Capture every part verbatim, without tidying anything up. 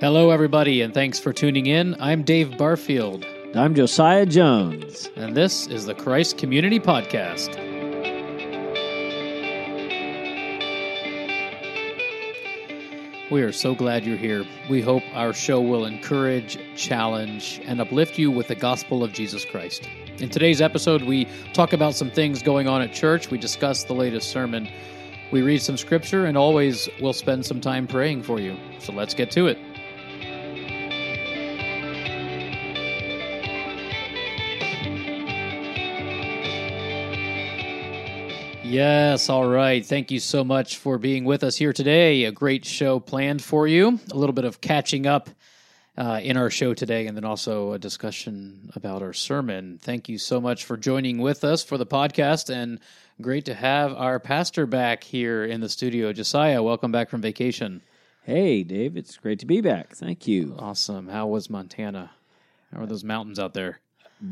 Hello, everybody, and thanks for tuning in. I'm Dave Barfield. I'm Josiah Jones. And this is the Christ Community Podcast. We are so glad you're here. We hope our show will encourage, challenge, and uplift you with the gospel of Jesus Christ. In today's episode, we talk about some things going on at church. We discuss the latest sermon. We read some scripture, and always we'll spend some time praying for you. So let's get to it. Yes, all right. Thank you so much for being with us here today. A great show planned for you. A little bit of catching up uh, in our show today, and then also a discussion about our sermon. Thank you so much for joining with us for the podcast, and great to have our pastor back here in the studio. Josiah, welcome back from vacation. Hey, Dave. It's great to be back. Thank you. Awesome. How was Montana? How are those mountains out there?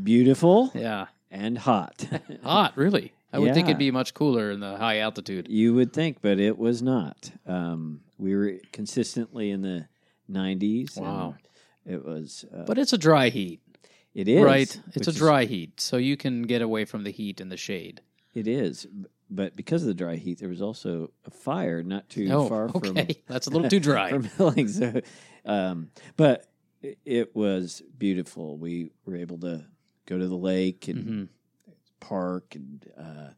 Beautiful. Yeah. And hot. Hot, really? I would yeah. think it'd be much cooler in the high altitude. You would think, but it was not. Um, we were consistently in the nineties. Wow. It was... Uh, but it's a dry heat. It is. Right? It's a dry is, heat, so you can get away from the heat and the shade. It is, but because of the dry heat, there was also a fire not too oh, far okay. from... okay, that's a little too dry. from Milling, so, um, but it was beautiful. We were able to go to the lake and... Mm-hmm. park and uh,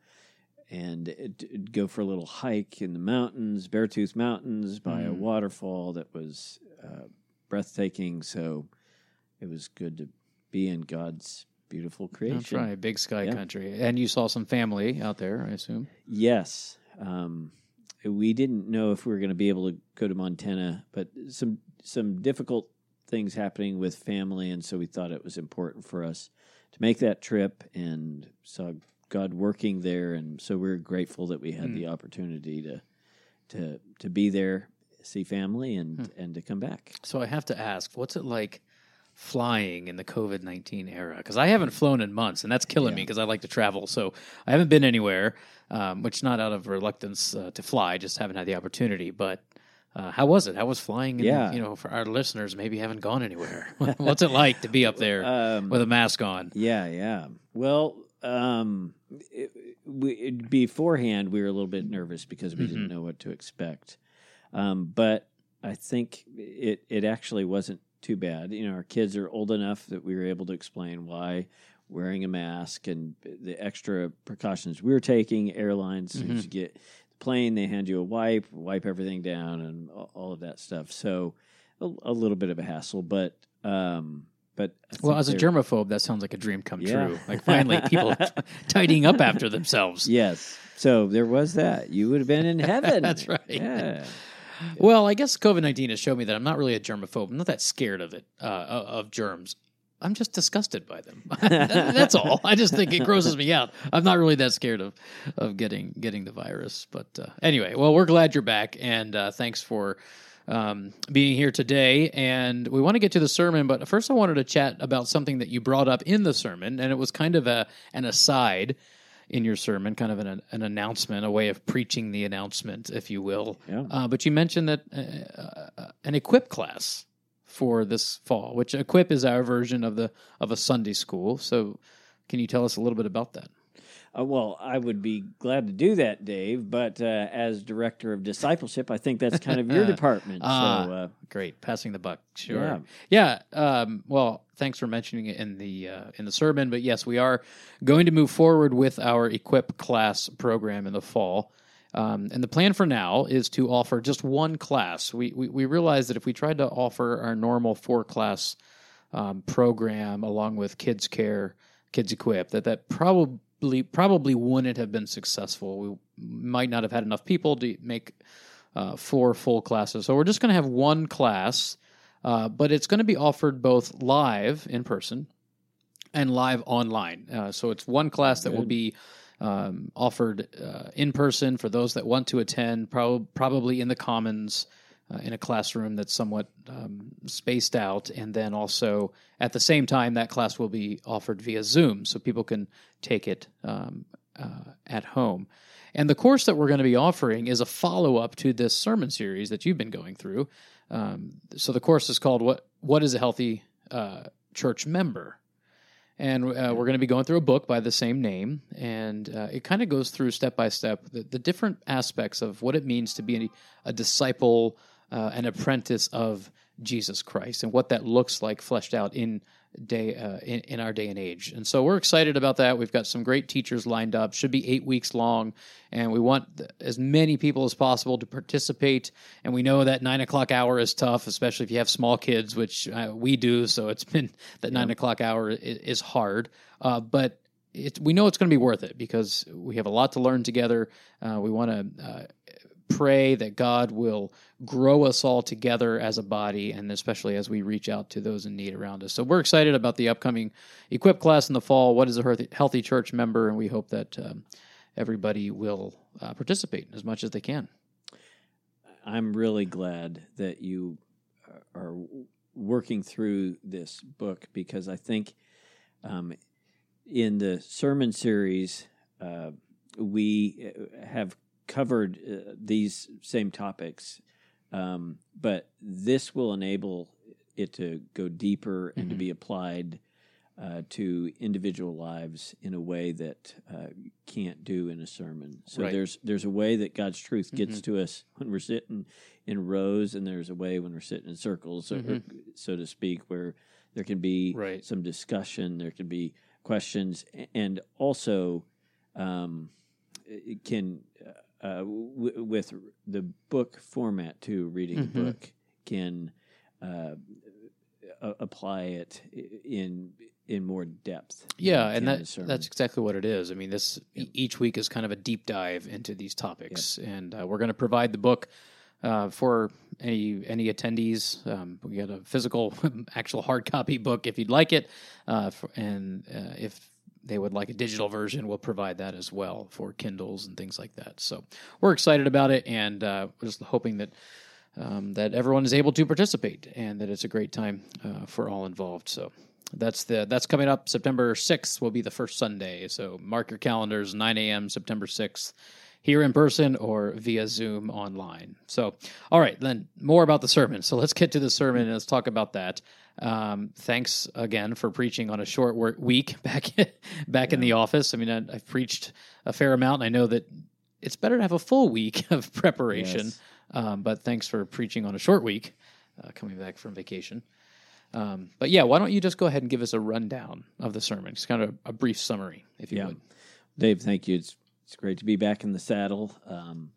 and it, go for a little hike in the mountains, Beartooth Mountains, by mm. a waterfall that was uh, breathtaking. So it was good to be in God's beautiful creation. That's right, big sky yeah. country. And you saw some family out there, I assume? Yes. Um, we didn't know if we were going to be able to go to Montana, but some some difficult things happening with family, and so we thought it was important for us to make that trip, and saw God working there, and so we're grateful that we had mm. the opportunity to to to be there, see family, and mm. and to come back. So I have to ask, what's it like flying in the covid nineteen era? Because I haven't flown in months, and that's killing yeah. me because I like to travel, so I haven't been anywhere, um, which not out of reluctance uh, to fly, just haven't had the opportunity, but... Uh, how was it? How was flying? In, yeah. You know, for our listeners, maybe haven't gone anywhere. What's it like to be up there um, with a mask on? Yeah, yeah. Well, um, it, we, it, beforehand, we were a little bit nervous because we mm-hmm. didn't know what to expect. Um, but I think it, it actually wasn't too bad. You know, our kids are old enough that we were able to explain why wearing a mask and the extra precautions we were taking, airlines, mm-hmm. to get... plane, they hand you a wipe, wipe everything down, and all of that stuff. So a, a little bit of a hassle, but um, but well, as a germaphobe, that sounds like a dream come yeah. true. Like finally, people tidying up after themselves. Yes. So there was that. You would have been in heaven. That's right. Yeah. Well, I guess covid nineteen has shown me that I'm not really a germaphobe. I'm not that scared of it, uh, of germs. I'm just disgusted by them. That's all. I just think it grosses me out. I'm not really that scared of of getting getting the virus. But uh, anyway, well, we're glad you're back, and uh, thanks for um, being here today. And we want to get to the sermon, but first I wanted to chat about something that you brought up in the sermon, and it was kind of a an aside in your sermon, kind of an an announcement, a way of preaching the announcement, if you will. Yeah. Uh, but you mentioned that uh, an Equip class for this fall, which Equip is our version of the of a Sunday school. So can you tell us a little bit about that? Uh, well, I would be glad to do that, Dave, but uh, as director of discipleship, I think that's kind of your department. Ah, so, uh, great. Passing the buck. Sure. Yeah. yeah um, well, thanks for mentioning it in the, uh, in the sermon, but yes, we are going to move forward with our Equip class program in the fall. Um, and the plan for now is to offer just one class. We we, we realized that if we tried to offer our normal four-class um, program along with Kids Care, Kids Equip, that that probably probably wouldn't have been successful. We might not have had enough people to make uh, four full classes. So we're just going to have one class, uh, but it's going to be offered both live in person and live online. Uh, so it's one class that Good. will be... Um, offered uh, in person for those that want to attend, prob- probably in the Commons, uh, in a classroom that's somewhat um, spaced out. And then also at the same time, that class will be offered via Zoom so people can take it um, uh, at home. And the course that we're going to be offering is a follow-up to this sermon series that you've been going through. Um, so the course is called "What What is a Healthy uh, Church Member?" And uh, we're going to be going through a book by the same name, and uh, it kind of goes through step by step the, the different aspects of what it means to be a disciple, uh, an apprentice of Jesus Christ, and what that looks like fleshed out in day uh, in, in our day and age. And so we're excited about that. We've got some great teachers lined up. Should be eight weeks long, and we want as many people as possible to participate. And we know that nine o'clock hour is tough, especially if you have small kids, which uh, we do. So it's been that yeah. nine o'clock hour is hard, uh, but it, we know it's going to be worth it because we have a lot to learn together. Uh, we want to. Uh, pray that God will grow us all together as a body, and especially as we reach out to those in need around us. So we're excited about the upcoming Equip class in the fall, What is a Healthy Church Member? And we hope that um, everybody will uh, participate as much as they can. I'm really glad that you are working through this book, because I think um, in the sermon series, uh, we have covered uh, these same topics, um, but this will enable it to go deeper and mm-hmm. to be applied uh, to individual lives in a way that uh, can't do in a sermon. So right. there's there's a way that God's truth gets mm-hmm. to us when we're sitting in rows, and there's a way when we're sitting in circles, mm-hmm. or, so to speak, where there can be right. some discussion, there can be questions, and also um, it can... Uh, Uh, w- with the book format, too, reading mm-hmm. a book can uh, a- apply it in in more depth. Yeah, and that that's exactly what it is. I mean, this yeah. each week is kind of a deep dive into these topics, yeah. and uh, we're going to provide the book uh, for any any attendees. Um, we got a physical, actual hard copy book if you'd like it, uh, for, and uh, if. They would like a digital version, we'll provide that as well for Kindles and things like that. So we're excited about it, and uh, we're just hoping that um, that everyone is able to participate and that it's a great time uh, for all involved. So that's the that's coming up. September sixth will be the first Sunday, so mark your calendars, nine a.m. September sixth, here in person or via Zoom online. So, all right, then more about the sermon. So let's get to the sermon and let's talk about that. Um, thanks again for preaching on a short work week back back yeah. in the office. I mean, I, I've preached a fair amount, and I know that it's better to have a full week of preparation, yes. um, but thanks for preaching on a short week, uh, coming back from vacation. Um, but yeah, why don't you just go ahead and give us a rundown of the sermon, just kind of a, a brief summary, if you yeah. would. Dave, thank you. It's It's great to be back in the saddle. Um,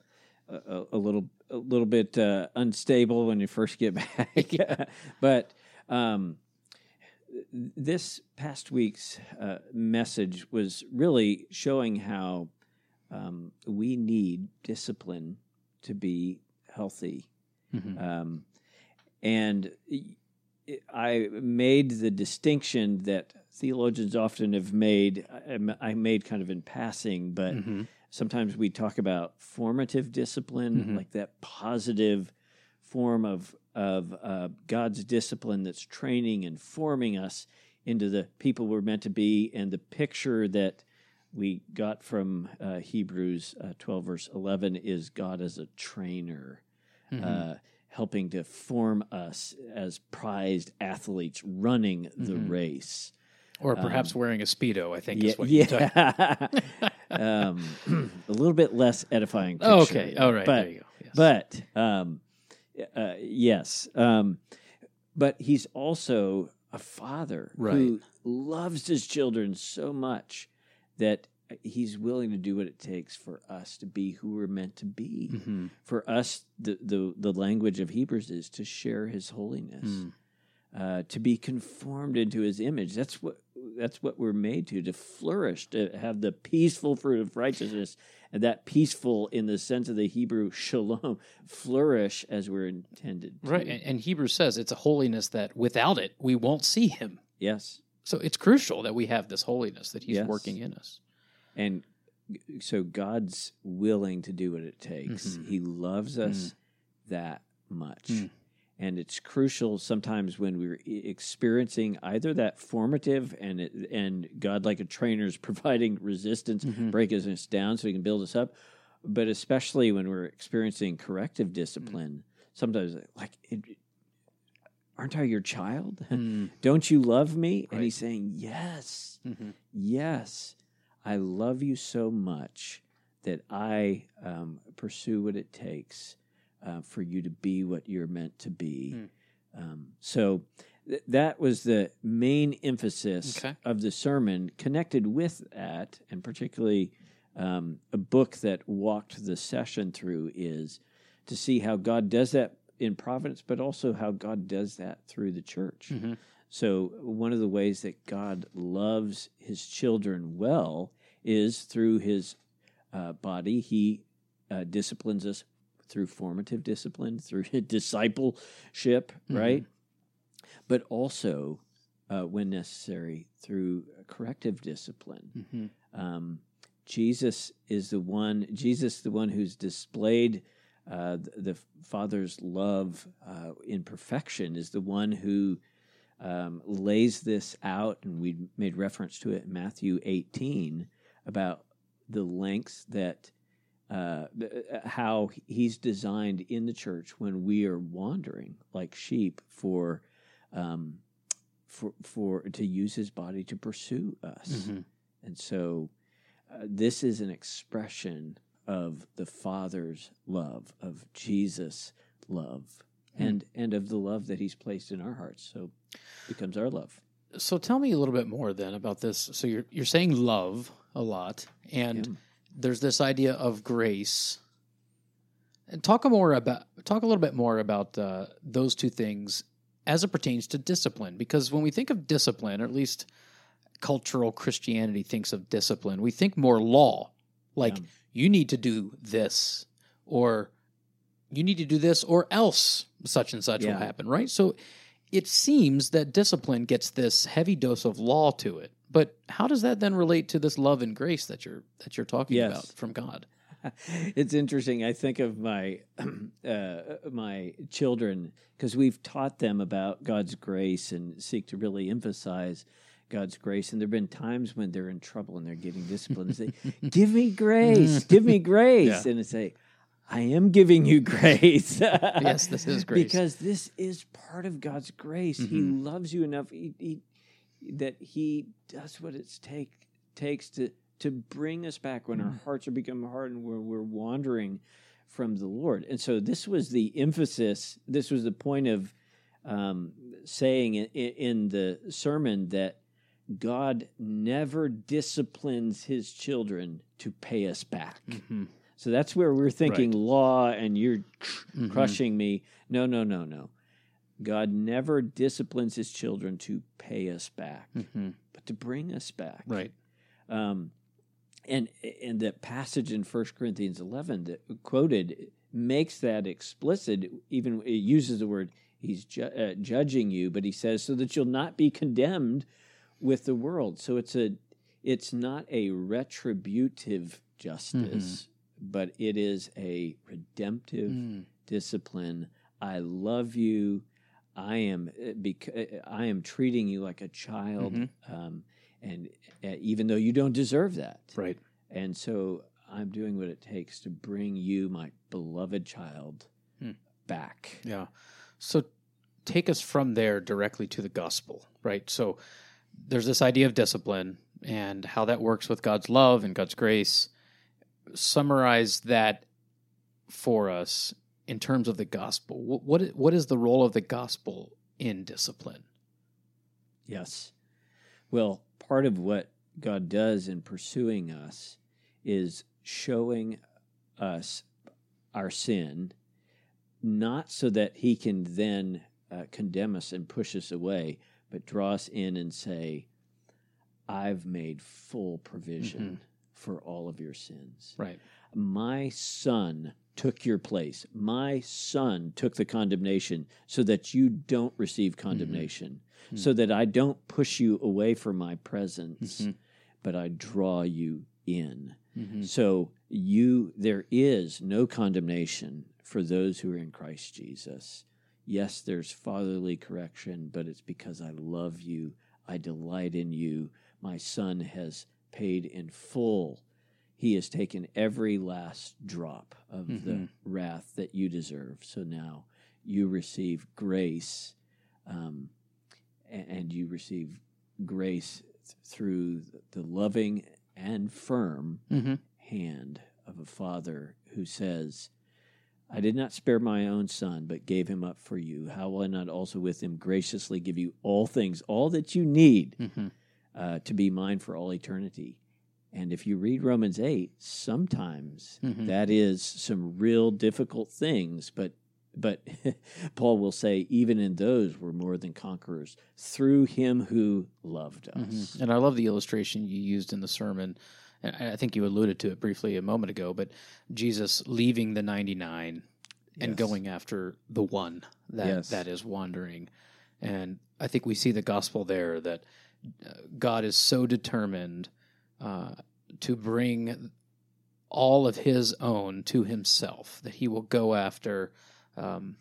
a, a little, a little bit uh, unstable when you first get back, but um, this past week's uh, message was really showing how um, we need discipline to be healthy. Mm-hmm. Um, and I made the distinction that theologians often have made, I made kind of in passing, but mm-hmm. sometimes we talk about formative discipline, mm-hmm. like that positive form of of uh, God's discipline that's training and forming us into the people we're meant to be. And the picture that we got from uh, Hebrews uh, twelve, verse eleven, is God as a trainer, mm-hmm. uh, helping to form us as prized athletes running mm-hmm. the race. Or perhaps um, wearing a Speedo, I think yeah, is what you're talking about. um, a little bit less edifying picture. Oh, okay, all right, but, there you go. Yes. But, um, uh, yes, um, but he's also a father right. who loves his children so much that he's willing to do what it takes for us to be who we're meant to be. Mm-hmm. For us, the, the, the language of Hebrews is to share his holiness. Mm. Uh, to be conformed into his image. That's what that's what we're made to, to flourish, to have the peaceful fruit of righteousness, and that peaceful in the sense of the Hebrew shalom, flourish as we're intended to. Right, and, and Hebrews says it's a holiness that without it, we won't see him. Yes. So it's crucial that we have this holiness that he's yes. working in us. And so God's willing to do what it takes. Mm-hmm. He loves us mm. that much. Mm. And it's crucial sometimes when we're experiencing either that formative and it, and God, like a trainer, is providing resistance, mm-hmm. breaking us down so he can build us up, but especially when we're experiencing corrective discipline, mm-hmm. sometimes like, it, aren't I your child? Mm. Don't you love me? Right. And he's saying, yes, mm-hmm. yes, I love you so much that I um, pursue what it takes Uh, for you to be what you're meant to be. Mm. Um, so th- that was the main emphasis okay. of the sermon. Connected with that, and particularly um, a book that walked the session through, is to see how God does that in providence, but also how God does that through the church. Mm-hmm. So one of the ways that God loves his children well is through his uh, body. He uh, disciplines us through formative discipline, through discipleship, right? Mm-hmm. But also, uh, when necessary, through corrective discipline. Mm-hmm. Um, Jesus is the one. Jesus, the one who's displayed uh, the, the Father's love uh, in perfection, is the one who um, lays this out, and we made reference to it in Matthew eighteen about the lengths that. Uh, how he's designed in the church when we are wandering like sheep for, um, for for to use his body to pursue us, mm-hmm. and so uh, this is an expression of the Father's love, of Jesus' love, mm-hmm. and and of the love that he's placed in our hearts. So it becomes our love. So tell me a little bit more then about this. So you're you're saying love a lot, and. Yeah. There's this idea of grace, and talk more about talk a little bit more about uh, those two things as it pertains to discipline. Because when we think of discipline, or at least cultural Christianity thinks of discipline, we think more law, like yeah. you need to do this, or you need to do this, or else such and such yeah. will happen, right? So it seems that discipline gets this heavy dose of law to it. But how does that then relate to this love and grace that you're that you're talking yes. about from God? It's interesting. I think of my uh, my children, because we've taught them about God's grace and seek to really emphasize God's grace. And there have been times when they're in trouble and they're getting disciplined. They say, "Give me grace, give me grace," yeah. and it's say, "I am giving you grace." Yes, this is grace, because this is part of God's grace. Mm-hmm. He loves you enough. He, he, that he does what it take, takes to, to bring us back when mm. our hearts are become hard and we're, we're wandering from the Lord. And so this was the emphasis, this was the point of um, saying in, in the sermon that God never disciplines his children to pay us back. Mm-hmm. So that's where we're thinking right. law and you're mm-hmm. crushing me. No, no, no, no. God never disciplines his children to pay us back, mm-hmm. but to bring us back. Right. Um, and and the passage in First Corinthians eleven that quoted makes that explicit. Even it uses the word, he's ju- uh, judging you, but he says, so that you'll not be condemned with the world. So it's a it's not a retributive justice, mm-hmm. but it is a redemptive mm. discipline. I love you. I am I am treating you like a child, mm-hmm. um, and uh, even though you don't deserve that, right? And so I'm doing what it takes to bring you, my beloved child, hmm. back. Yeah. So take us from there directly to the gospel, right? So there's this idea of discipline and how that works with God's love and God's grace. Summarize that for us. In terms of the gospel, what what is the role of the gospel in discipline? Yes. Well, part of what God does in pursuing us is showing us our sin, not so that he can then uh, condemn us and push us away, but draw us in and say, I've made full provision mm-hmm. for all of your sins. Right. My son took your place. My son took the condemnation so that you don't receive condemnation, mm-hmm. so that I don't push you away from my presence, mm-hmm. but I draw you in. Mm-hmm. So you, there is no condemnation for those who are in Christ Jesus. Yes, there's fatherly correction, but it's because I love you. I delight in you. My son has paid in full. He has taken every last drop of mm-hmm. the wrath that you deserve. So now you receive grace, um, and you receive grace through the loving and firm mm-hmm. hand of a father who says, I did not spare my own son, but gave him up for you. How will I not also with him graciously give you all things, all that you need mm-hmm. uh, to be mine for all eternity? And if you read Romans eight, sometimes mm-hmm. that is some real difficult things, but but Paul will say, even in those, we're more than conquerors through him who loved us. Mm-hmm. And I love the illustration you used in the sermon. And I think you alluded to it briefly a moment ago, but Jesus leaving the ninety-nine yes. and going after the one that yes. that is wandering. And I think we see the gospel there, that God is so determined uh, to bring all of his own to himself, that he will go after um,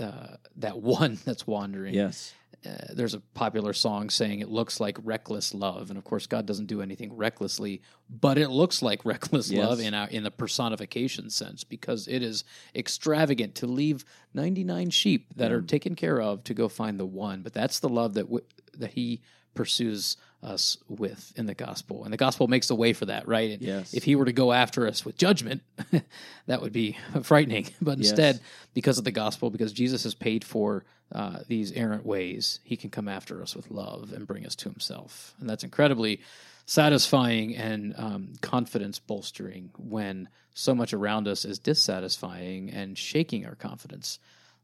uh, that one that's wandering. Yes. Uh, there's a popular song saying it looks like reckless love, and of course God doesn't do anything recklessly, but it looks like reckless yes. love in our, in the personification sense, because it is extravagant to leave ninety-nine sheep that mm. are taken care of to go find the one. But that's the love that w- that he pursues us with in the gospel, and the gospel makes a way for that, right? And yes. if he were to go after us with judgment, that would be frightening. But instead, yes. because of the gospel, because Jesus has paid for uh, these errant ways, he can come after us with love and bring us to himself. And that's incredibly satisfying and um, confidence-bolstering when so much around us is dissatisfying and shaking our confidence,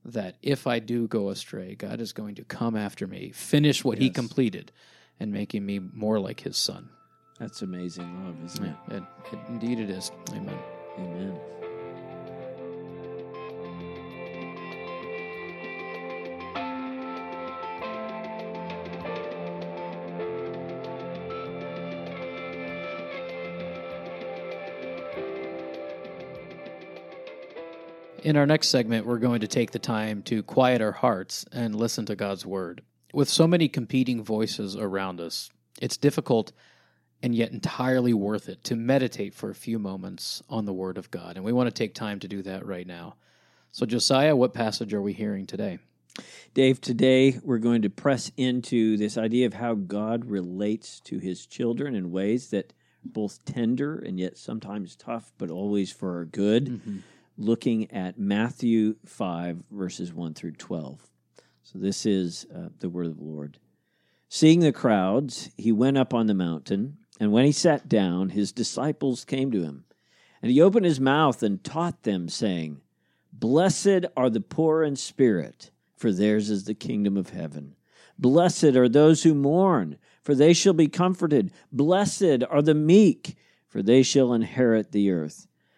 that if I do go astray, God is going to come after me, finish what yes. he completed, and making me more like his son. That's amazing love, isn't it? Yeah, it, it indeed it is. Amen. Amen. In our next segment, we're going to take the time to quiet our hearts and listen to God's Word. With so many competing voices around us, it's difficult and yet entirely worth it to meditate for a few moments on the Word of God, and we want to take time to do that right now. So, Josiah, what passage are we hearing today? Dave, today we're going to press into this idea of how God relates to his children in ways that both tender and yet sometimes tough, but always for our good. Mm-hmm. Looking at Matthew five, verses one through twelve. So this is uh, the word of the Lord. Seeing the crowds, he went up on the mountain, and when he sat down, his disciples came to him. And he opened his mouth and taught them, saying, Blessed are the poor in spirit, for theirs is the kingdom of heaven. Blessed are those who mourn, for they shall be comforted. Blessed are the meek, for they shall inherit the earth.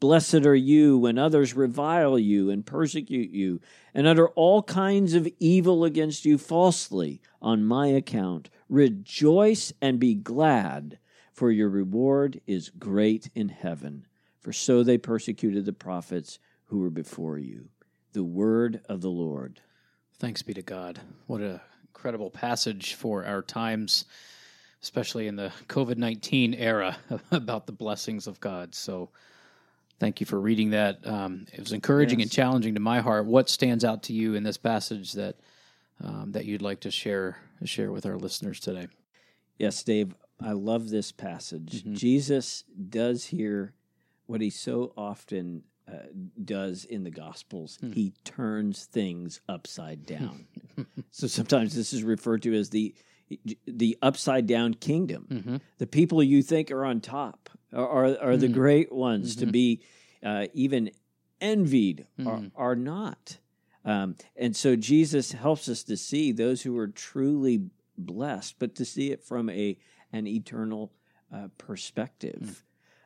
Blessed are you when others revile you and persecute you, and utter all kinds of evil against you falsely on my account. Rejoice and be glad, for your reward is great in heaven. For so they persecuted the prophets who were before you. The word of the Lord. Thanks be to God. What an incredible passage for our times, especially in the covid nineteen era, about the blessings of God. So thank you for reading that. Um, it was encouraging yes. and challenging to my heart. What stands out to you in this passage that um, that you'd like to share share with our listeners today? Yes, Dave, I love this passage. Mm-hmm. Jesus does here what he so often uh, does in the Gospels. Mm. He turns things upside down. So sometimes this is referred to as the the upside down kingdom. Mm-hmm. The people you think are on top are are the mm-hmm. great ones mm-hmm. to be uh, even envied mm-hmm. are, are not. Um, and so Jesus helps us to see those who are truly blessed, but to see it from a an eternal uh, perspective.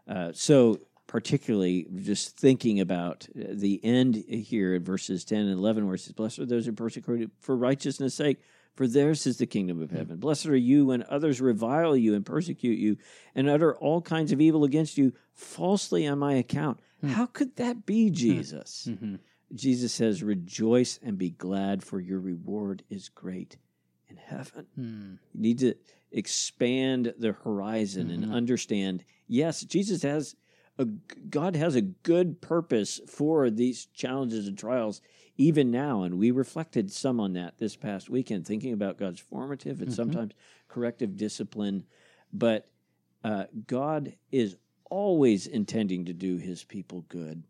Mm. Uh, so particularly just thinking about the end here in verses ten and eleven, where it says, blessed are those who persecuted for righteousness' sake, for theirs is the kingdom of heaven. Mm. Blessed are you when others revile you and persecute you and utter all kinds of evil against you falsely on my account. Mm. How could that be, Jesus? Mm-hmm. Jesus says, rejoice and be glad, for your reward is great in heaven. Mm. You need to expand the horizon mm-hmm. and understand, yes, Jesus has a, God has a good purpose for these challenges and trials even now, and we reflected some on that this past weekend, thinking about God's formative and mm-hmm. sometimes corrective discipline, but uh, God is always intending to do his people good.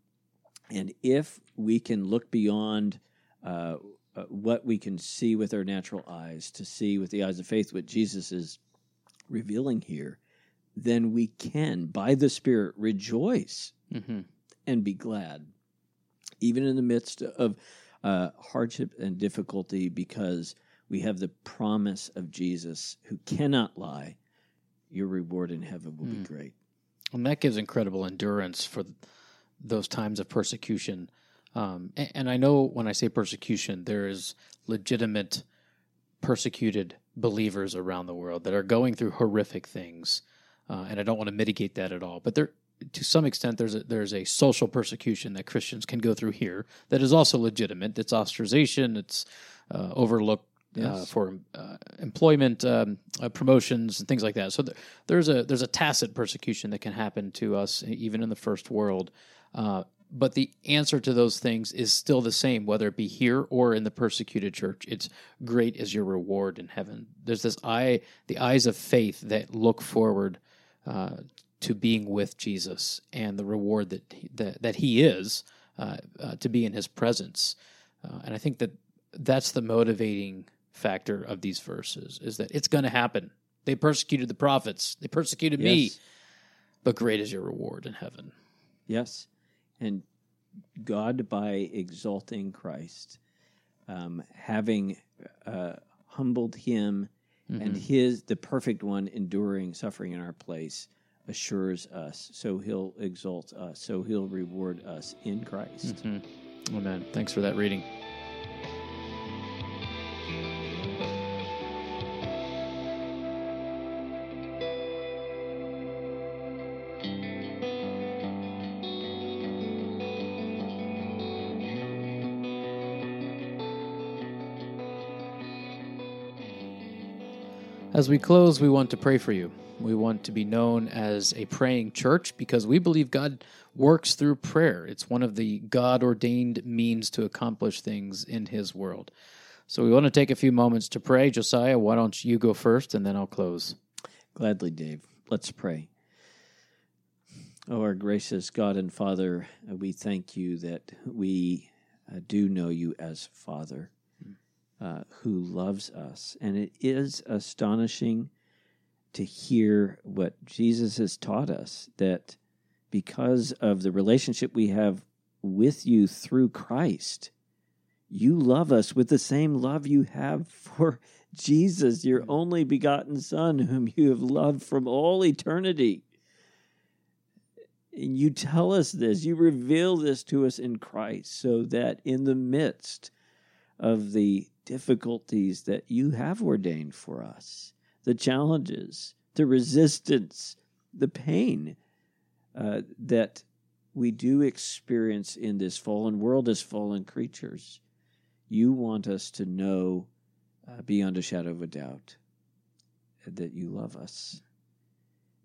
And if we can look beyond uh, what we can see with our natural eyes, to see with the eyes of faith what Jesus is revealing here, then we can, by the Spirit, rejoice mm-hmm. and be glad, even in the midst of uh, hardship and difficulty, because we have the promise of Jesus, who cannot lie. Your reward in heaven will mm. be great. And that gives incredible endurance for Th- those times of persecution. Um, and, and I know when I say persecution, there is legitimate persecuted believers around the world that are going through horrific things. Uh, and I don't want to mitigate that at all. But there, to some extent, there's a, there's a social persecution that Christians can go through here that is also legitimate. It's ostracization, it's uh, overlooked yes. uh, for uh, employment, um, uh, promotions, and things like that. So there, there's a there's a tacit persecution that can happen to us, even in the first world. Uh, but the answer to those things is still the same, whether it be here or in the persecuted church. It's great is your reward in heaven. There's this eye, the eyes of faith that look forward uh, to being with Jesus and the reward that he, that, that he is uh, uh, to be in his presence. Uh, and I think that that's the motivating factor of these verses, is that it's going to happen. They persecuted the prophets. They persecuted yes. me. But great is your reward in heaven. Yes. And God, by exalting Christ, um, having uh, humbled him mm-hmm. and his the perfect one enduring suffering in our place, assures us. So he'll exalt us. So he'll reward us in Christ. Mm-hmm. Amen. Thanks for that reading. As we close, we want to pray for you. We want to be known as a praying church because we believe God works through prayer. It's one of the God-ordained means to accomplish things in his world. So we want to take a few moments to pray. Josiah, why don't you go first, and then I'll close. Gladly, Dave. Let's pray. Oh, our gracious God and Father, we thank you that we do know you as Father. Uh, who loves us. And it is astonishing to hear what Jesus has taught us, that because of the relationship we have with you through Christ, you love us with the same love you have for Jesus, your only begotten Son, whom you have loved from all eternity. And you tell us this, you reveal this to us in Christ, so that in the midst of the difficulties that you have ordained for us, the challenges, the resistance, the pain uh, that we do experience in this fallen world as fallen creatures, you want us to know uh, beyond a shadow of a doubt that you love us.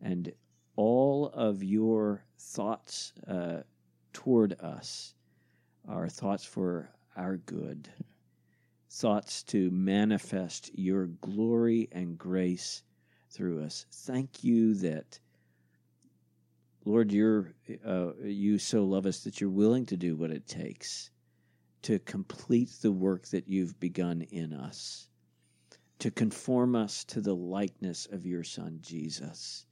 And all of your thoughts uh, toward us are thoughts for our good, thoughts to manifest your glory and grace through us. Thank you that, Lord, you're, uh, you so love us that you're willing to do what it takes to complete the work that you've begun in us, to conform us to the likeness of your Son, Jesus.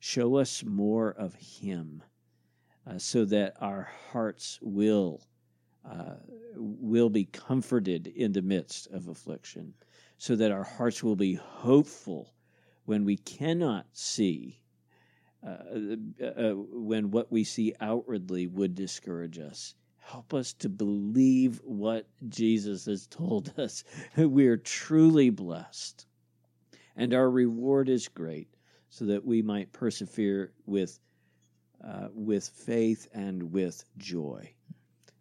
Show us more of him uh, so that our hearts will Uh, will be comforted in the midst of affliction, so that our hearts will be hopeful when we cannot see, uh, uh, when what we see outwardly would discourage us. Help us to believe what Jesus has told us. We are truly blessed, and our reward is great, so that we might persevere with uh, with faith and with joy,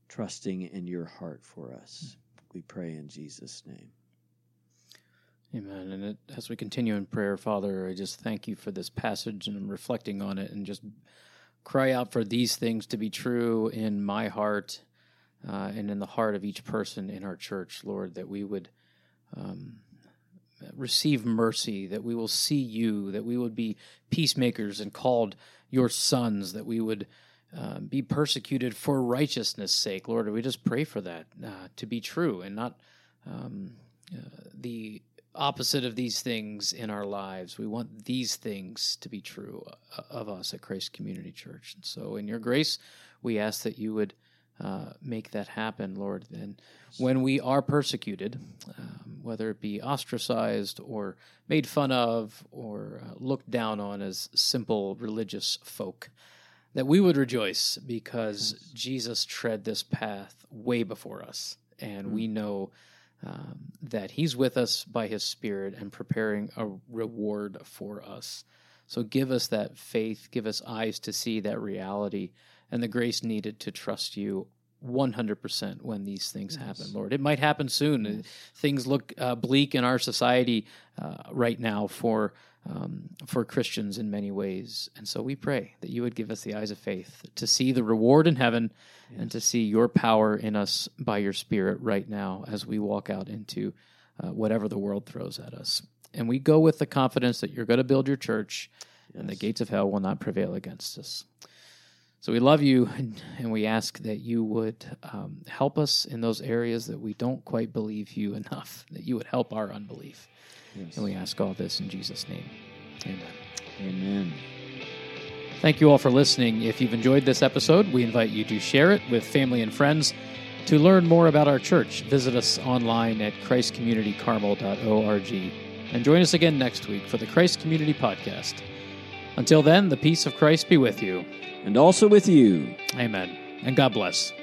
trusting in your heart for us. We pray in Jesus' name. Amen. And it, as we continue in prayer, Father, I just thank you for this passage, and I'm reflecting on it and just cry out for these things to be true in my heart uh, and in the heart of each person in our church, Lord, that we would um, receive mercy, that we will see you, that we would be peacemakers and called your sons, that we would uh, be persecuted for righteousness' sake. Lord, we just pray for that uh, to be true and not um, uh, the opposite of these things in our lives. We want these things to be true of us at Christ Community Church. And so in your grace, we ask that you would uh, make that happen, Lord. And when we are persecuted, um, whether it be ostracized or made fun of or uh, looked down on as simple religious folk, that we would rejoice because yes. Jesus tread this path way before us. And mm-hmm. we know Um, that he's with us by his Spirit and preparing a reward for us. So give us that faith, give us eyes to see that reality and the grace needed to trust you one hundred percent when these things yes. happen, Lord. It might happen soon. Yes. Things look uh, bleak in our society uh, right now for um, for Christians in many ways. And so we pray that you would give us the eyes of faith to see the reward in heaven yes. and to see your power in us by your Spirit right now as we walk out into uh, whatever the world throws at us. And we go with the confidence that you're going to build your church yes. and the gates of hell will not prevail against us. So we love you, and we ask that you would um, help us in those areas that we don't quite believe you enough, that you would help our unbelief. Yes. And we ask all this in Jesus' name. Amen. Amen. Thank you all for listening. If you've enjoyed this episode, we invite you to share it with family and friends. To learn more about our church, visit us online at Christ Community Carmel dot org. And join us again next week for the Christ Community Podcast. Until then, the peace of Christ be with you. And also with you. Amen. And God bless.